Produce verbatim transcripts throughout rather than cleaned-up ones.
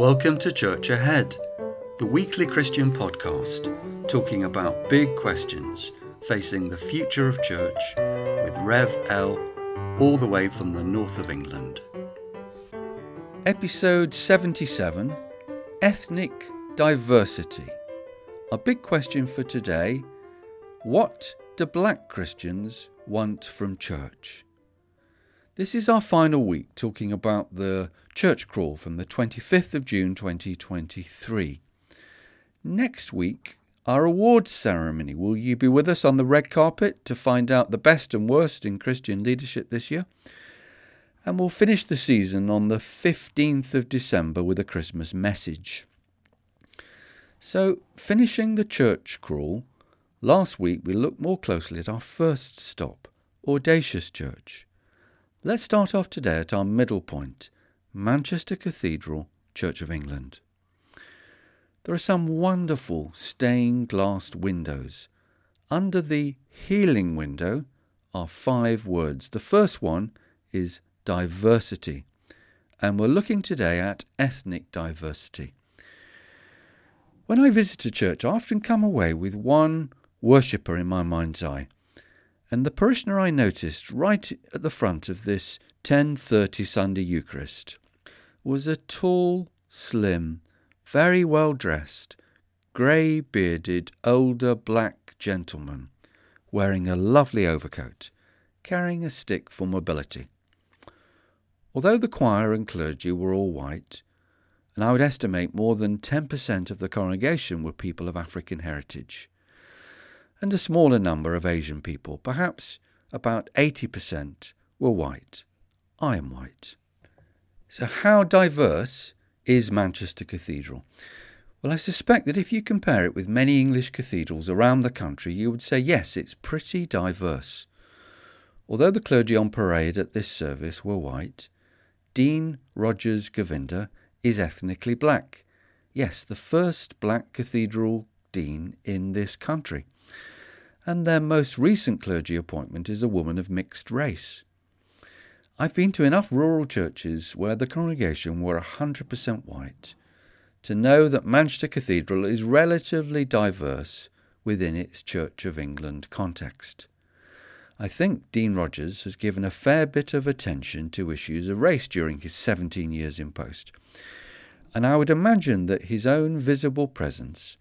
Welcome to Church Ahead, the weekly Christian podcast talking about big questions facing the future of church with Rev L, all the way from the north of England. Episode seventy-seven, Ethnic Diversity. Our big question for today, what do black Christians want from church? This is our final week talking about the church crawl from the twenty-fifth of June twenty twenty-three. Next week, our awards ceremony. Will you be with us on the red carpet to find out the best and worst in Christian leadership this year? And we'll finish the season on the fifteenth of December with a Christmas message. So, finishing the church crawl, last week we looked more closely at our first stop, Audacious Church. Let's start off today at our middle point, Manchester Cathedral, Church of England. There are some wonderful stained glass windows. Under the healing window are five words. The first one is diversity, and we're looking today at ethnic diversity. When I visit a church, I often come away with one worshipper in my mind's eye. And the parishioner I noticed right at the front of this ten thirty Sunday Eucharist was a tall, slim, very well-dressed, grey-bearded, older black gentleman wearing a lovely overcoat, carrying a stick for mobility. Although the choir and clergy were all white, and I would estimate more than ten percent of the congregation were people of African heritage, and a smaller number of Asian people, perhaps about eighty percent, were white. I am white. So how diverse is Manchester Cathedral? Well, I suspect that if you compare it with many English cathedrals around the country, you would say, yes, it's pretty diverse. Although the clergy on parade at this service were white, Dean Rogers Govinda is ethnically black. Yes, the first black cathedral dean in this country. And their most recent clergy appointment is a woman of mixed race. I've been to enough rural churches where the congregation were one hundred percent white to know that Manchester Cathedral is relatively diverse within its Church of England context. I think Dean Rogers has given a fair bit of attention to issues of race during his seventeen years in post, and I would imagine that his own visible presence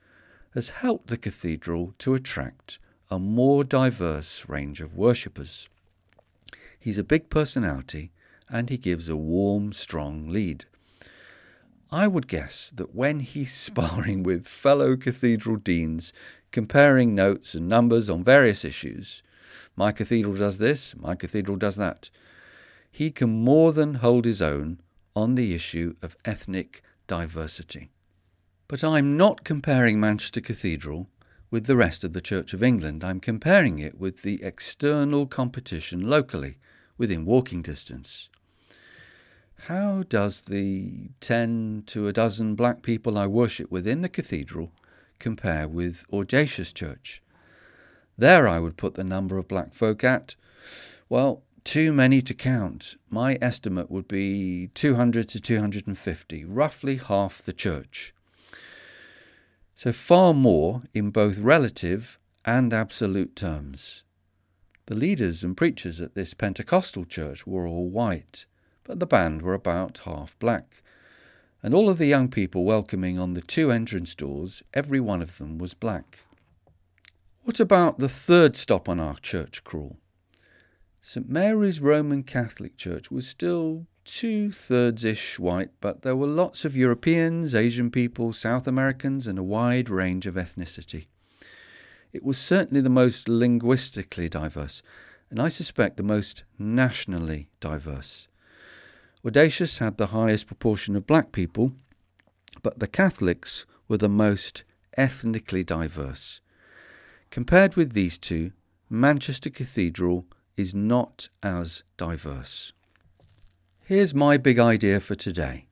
has helped the cathedral to attract a more diverse range of worshippers. He's a big personality and he gives a warm, strong lead. I would guess that when he's sparring with fellow cathedral deans, comparing notes and numbers on various issues, my cathedral does this, my cathedral does that, he can more than hold his own on the issue of ethnic diversity. But I'm not comparing Manchester Cathedral with the rest of the Church of England. I'm comparing it with the external competition locally, within walking distance. How does the ten to a dozen black people I worship within the cathedral compare with Audacious Church? There I would put the number of black folk at, well, too many to count. My estimate would be two hundred to two hundred fifty, roughly half the church. So far more in both relative and absolute terms. The leaders and preachers at this Pentecostal church were all white, but the band were about half black. And all of the young people welcoming on the two entrance doors, every one of them was black. What about the third stop on our church crawl? St Mary's Roman Catholic Church was still two-thirds-ish white, but there were lots of Europeans, Asian people, South Americans, and a wide range of ethnicity. It was certainly the most linguistically diverse, and I suspect the most nationally diverse. Audacious had the highest proportion of black people, but the Catholics were the most ethnically diverse. Compared with these two, Manchester Cathedral is not as diverse. Here's my big idea for today.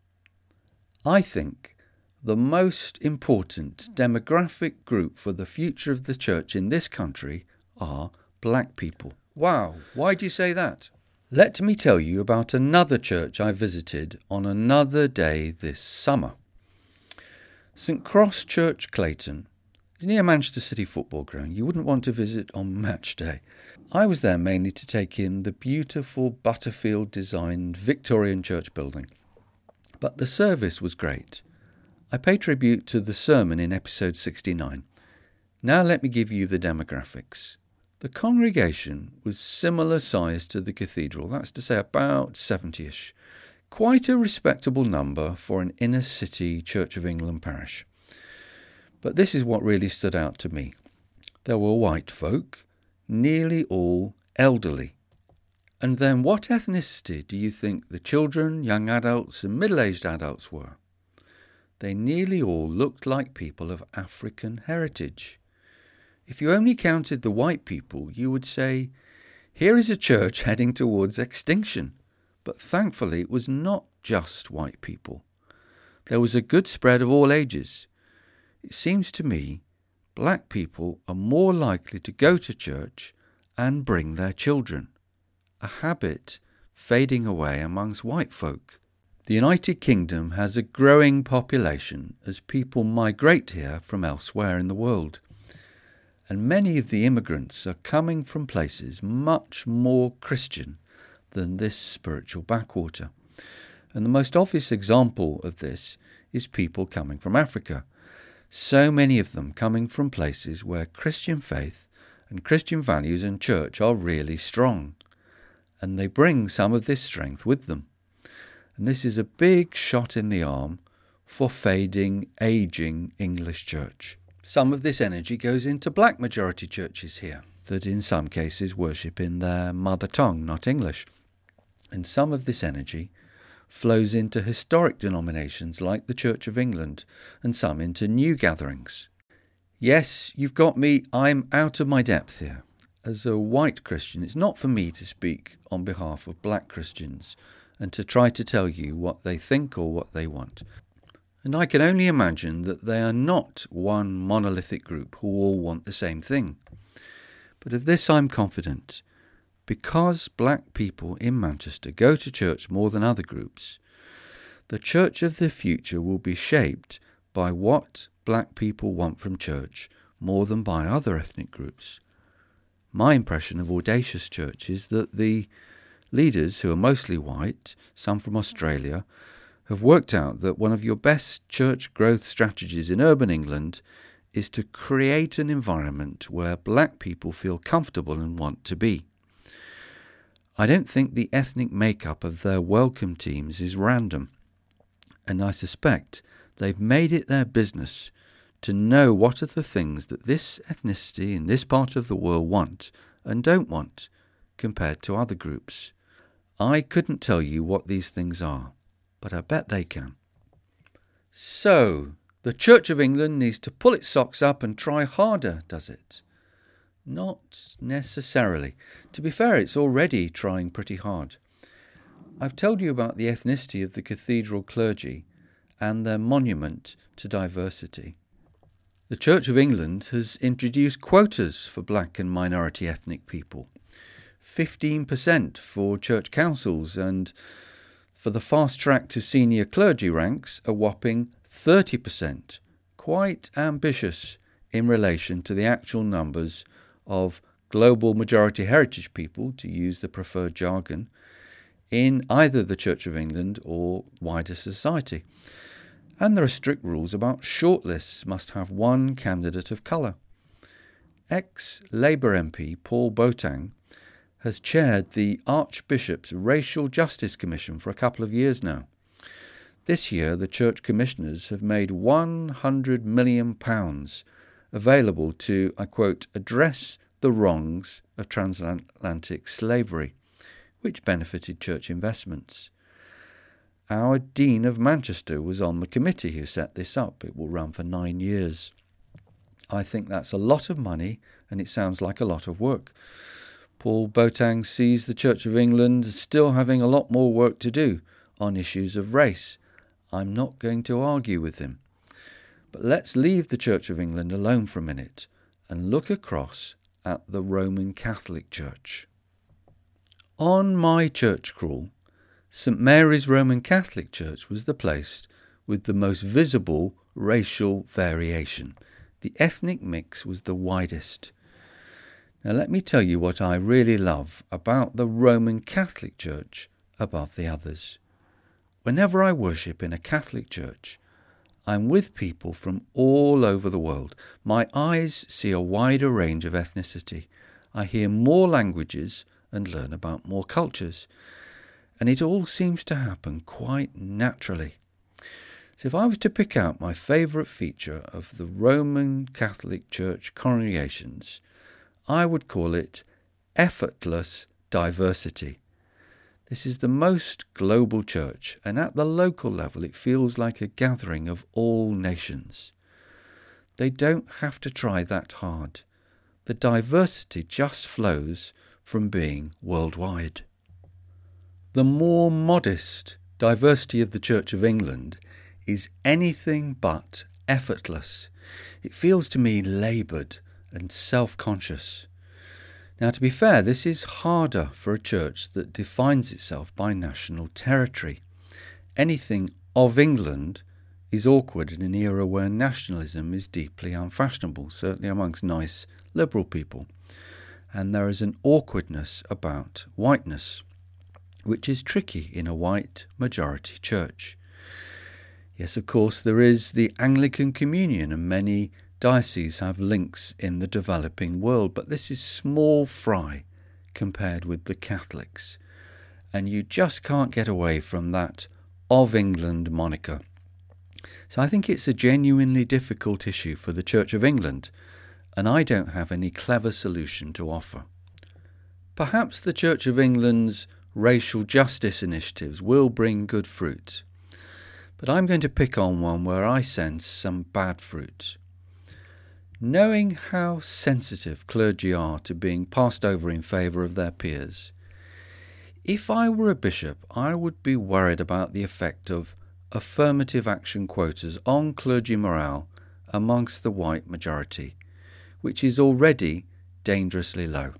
I think the most important demographic group for the future of the church in this country are black people. Wow, why do you say that? Let me tell you about another church I visited on another day this summer. St Cross Church Clayton is near Manchester City football ground. You wouldn't want to visit on match day. I was there mainly to take in the beautiful Butterfield-designed Victorian church building. But the service was great. I pay tribute to the sermon in episode sixty-nine. Now let me give you the demographics. The congregation was similar size to the cathedral, that's to say about seventy-ish. Quite a respectable number for an inner-city Church of England parish. But this is what really stood out to me. There were white folk, nearly all elderly. And then what ethnicity do you think the children, young adults and middle-aged adults were? They nearly all looked like people of African heritage. If you only counted the white people, you would say, here is a church heading towards extinction. But thankfully it was not just white people. There was a good spread of all ages. It seems to me black people are more likely to go to church and bring their children, a habit fading away amongst white folk. The United Kingdom has a growing population as people migrate here from elsewhere in the world, and many of the immigrants are coming from places much more Christian than this spiritual backwater. And the most obvious example of this is people coming from Africa. So many of them coming from places where Christian faith and Christian values and church are really strong. And they bring some of this strength with them. And this is a big shot in the arm for fading, ageing English church. Some of this energy goes into black majority churches here that in some cases worship in their mother tongue, not English. And some of this energy flows into historic denominations like the Church of England and some into new gatherings. Yes, you've got me. I'm out of my depth here. As a white Christian, it's not for me to speak on behalf of black Christians and to try to tell you what they think or what they want. And I can only imagine that they are not one monolithic group who all want the same thing. But of this I'm confident. Because black people in Manchester go to church more than other groups, the church of the future will be shaped by what black people want from church more than by other ethnic groups. My impression of Audacious Church is that the leaders, who are mostly white, some from Australia, have worked out that one of your best church growth strategies in urban England is to create an environment where black people feel comfortable and want to be. I don't think the ethnic makeup of their welcome teams is random, and I suspect they've made it their business to know what are the things that this ethnicity in this part of the world want and don't want compared to other groups. I couldn't tell you what these things are, but I bet they can. So, the Church of England needs to pull its socks up and try harder, does it? Not necessarily. To be fair, it's already trying pretty hard. I've told you about the ethnicity of the cathedral clergy and their monument to diversity. The Church of England has introduced quotas for black and minority ethnic people. fifteen percent for church councils, and for the fast track to senior clergy ranks, a whopping thirty percent, quite ambitious in relation to the actual numbers of global majority heritage people, to use the preferred jargon, in either the Church of England or wider society. And there are strict rules about shortlists must have one candidate of colour. Ex-Labour M P Paul Boateng has chaired the Archbishop's Racial Justice Commission for a couple of years now. This year, the church commissioners have made one hundred million pounds available to, I quote, address the wrongs of transatlantic slavery, which benefited church investments. Our Dean of Manchester was on the committee who set this up. It will run for nine years. I think that's a lot of money, and it sounds like a lot of work. Paul Boateng sees the Church of England still having a lot more work to do on issues of race. I'm not going to argue with him. But let's leave the Church of England alone for a minute and look across at the Roman Catholic Church. On my church crawl, St Mary's Roman Catholic Church was the place with the most visible racial variation. The ethnic mix was the widest. Now let me tell you what I really love about the Roman Catholic Church above the others. Whenever I worship in a Catholic church, I'm with people from all over the world. My eyes see a wider range of ethnicity. I hear more languages and learn about more cultures. And it all seems to happen quite naturally. So if I was to pick out my favourite feature of the Roman Catholic Church congregations, I would call it effortless diversity. This is the most global church, and at the local level it feels like a gathering of all nations. They don't have to try that hard. The diversity just flows from being worldwide. The more modest diversity of the Church of England is anything but effortless. It feels to me laboured and self-conscious. Now, to be fair, this is harder for a church that defines itself by national territory. Anything of England is awkward in an era where nationalism is deeply unfashionable, certainly amongst nice liberal people. And there is an awkwardness about whiteness, which is tricky in a white majority church. Yes, of course, there is the Anglican Communion, and many dioceses have links in the developing world, but this is small fry compared with the Catholics. And you just can't get away from that of England moniker. So I think it's a genuinely difficult issue for the Church of England, and I don't have any clever solution to offer. Perhaps the Church of England's racial justice initiatives will bring good fruit, but I'm going to pick on one where I sense some bad fruit. Knowing how sensitive clergy are to being passed over in favour of their peers, if I were a bishop, I would be worried about the effect of affirmative action quotas on clergy morale amongst the white majority, which is already dangerously low.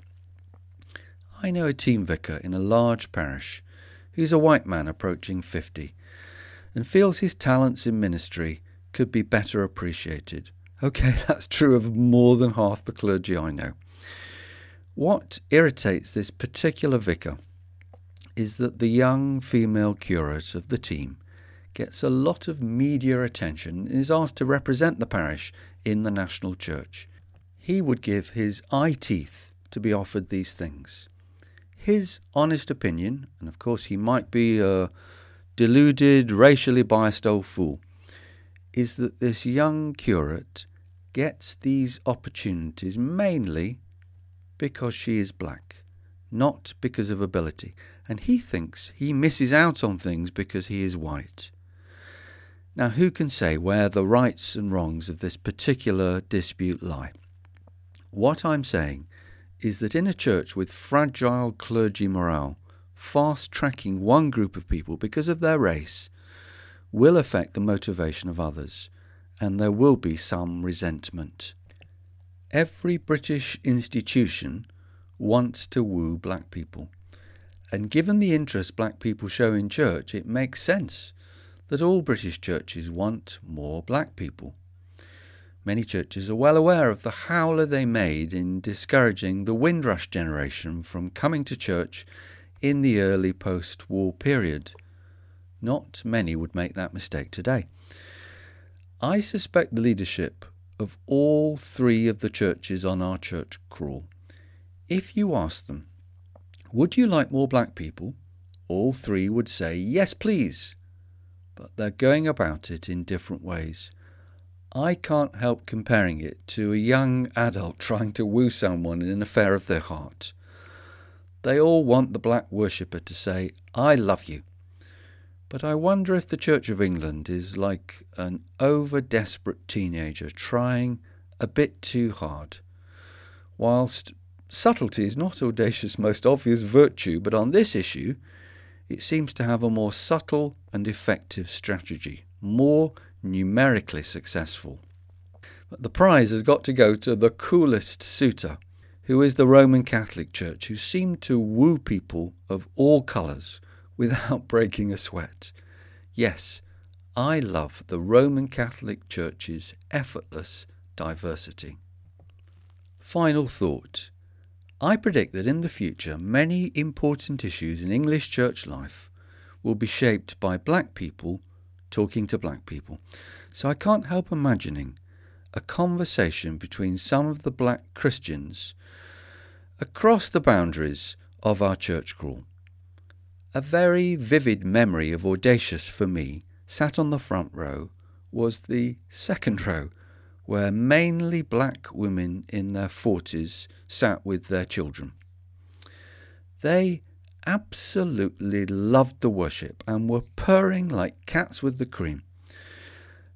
I know a team vicar in a large parish who's a white man approaching fifty and feels his talents in ministry could be better appreciated. Okay, that's true of more than half the clergy I know. What irritates this particular vicar is that the young female curate of the team gets a lot of media attention and is asked to represent the parish in the national church. He would give his eye teeth to be offered these things. His honest opinion, and of course he might be a deluded, racially biased old fool, is that this young curate gets these opportunities mainly because she is black, not because of ability, and he thinks he misses out on things because he is white. Now, who can say where the rights and wrongs of this particular dispute lie? What I'm saying is that in a church with fragile clergy morale, fast-tracking one group of people because of their race will affect the motivation of others, and there will be some resentment. Every British institution wants to woo black people, and given the interest black people show in church, it makes sense that all British churches want more black people. Many churches are well aware of the howler they made in discouraging the Windrush generation from coming to church in the early post-war period. Not many would make that mistake today. I suspect the leadership of all three of the churches on our church crawl. If you ask them, would you like more black people? All three would say, yes, please. But they're going about it in different ways. I can't help comparing it to a young adult trying to woo someone in an affair of their heart. They all want the black worshipper to say, I love you. But I wonder if the Church of England is like an over-desperate teenager trying a bit too hard. Whilst subtlety is not Audacious' most obvious virtue, but on this issue, it seems to have a more subtle and effective strategy, more numerically successful. But the prize has got to go to the coolest suitor, who is the Roman Catholic Church, who seem to woo people of all colours, without breaking a sweat. Yes, I love the Roman Catholic Church's effortless diversity. Final thought. I predict that in the future many important issues in English church life will be shaped by black people talking to black people. So I can't help imagining a conversation between some of the black Christians across the boundaries of our church crawl. A very vivid memory of Audacious for me, sat on the front row, was the second row, where mainly black women in their forties sat with their children. They absolutely loved the worship and were purring like cats with the cream.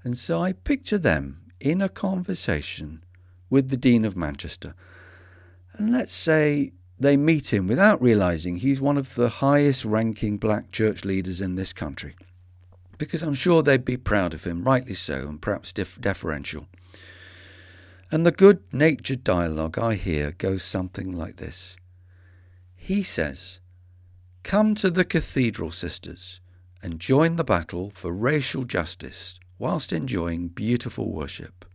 And so I picture them in a conversation with the Dean of Manchester. And let's say they meet him without realising he's one of the highest ranking black church leaders in this country, because I'm sure they'd be proud of him, rightly so, and perhaps def- deferential. And the good-natured dialogue I hear goes something like this. He says, "Come to the cathedral, sisters, and join the battle for racial justice whilst enjoying beautiful worship."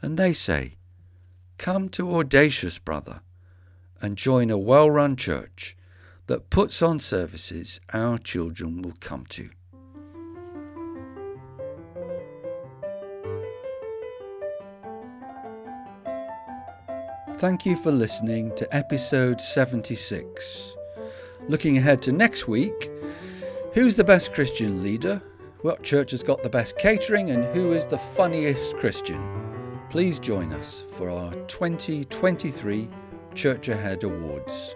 And they say, "Come to Audacious, brother, and join a well-run church that puts on services our children will come to." Thank you for listening to episode seventy-six. Looking ahead to next week, who's the best Christian leader? What church has got the best catering? And who is the funniest Christian? Please join us for our twenty twenty-three Church Ahead Awards.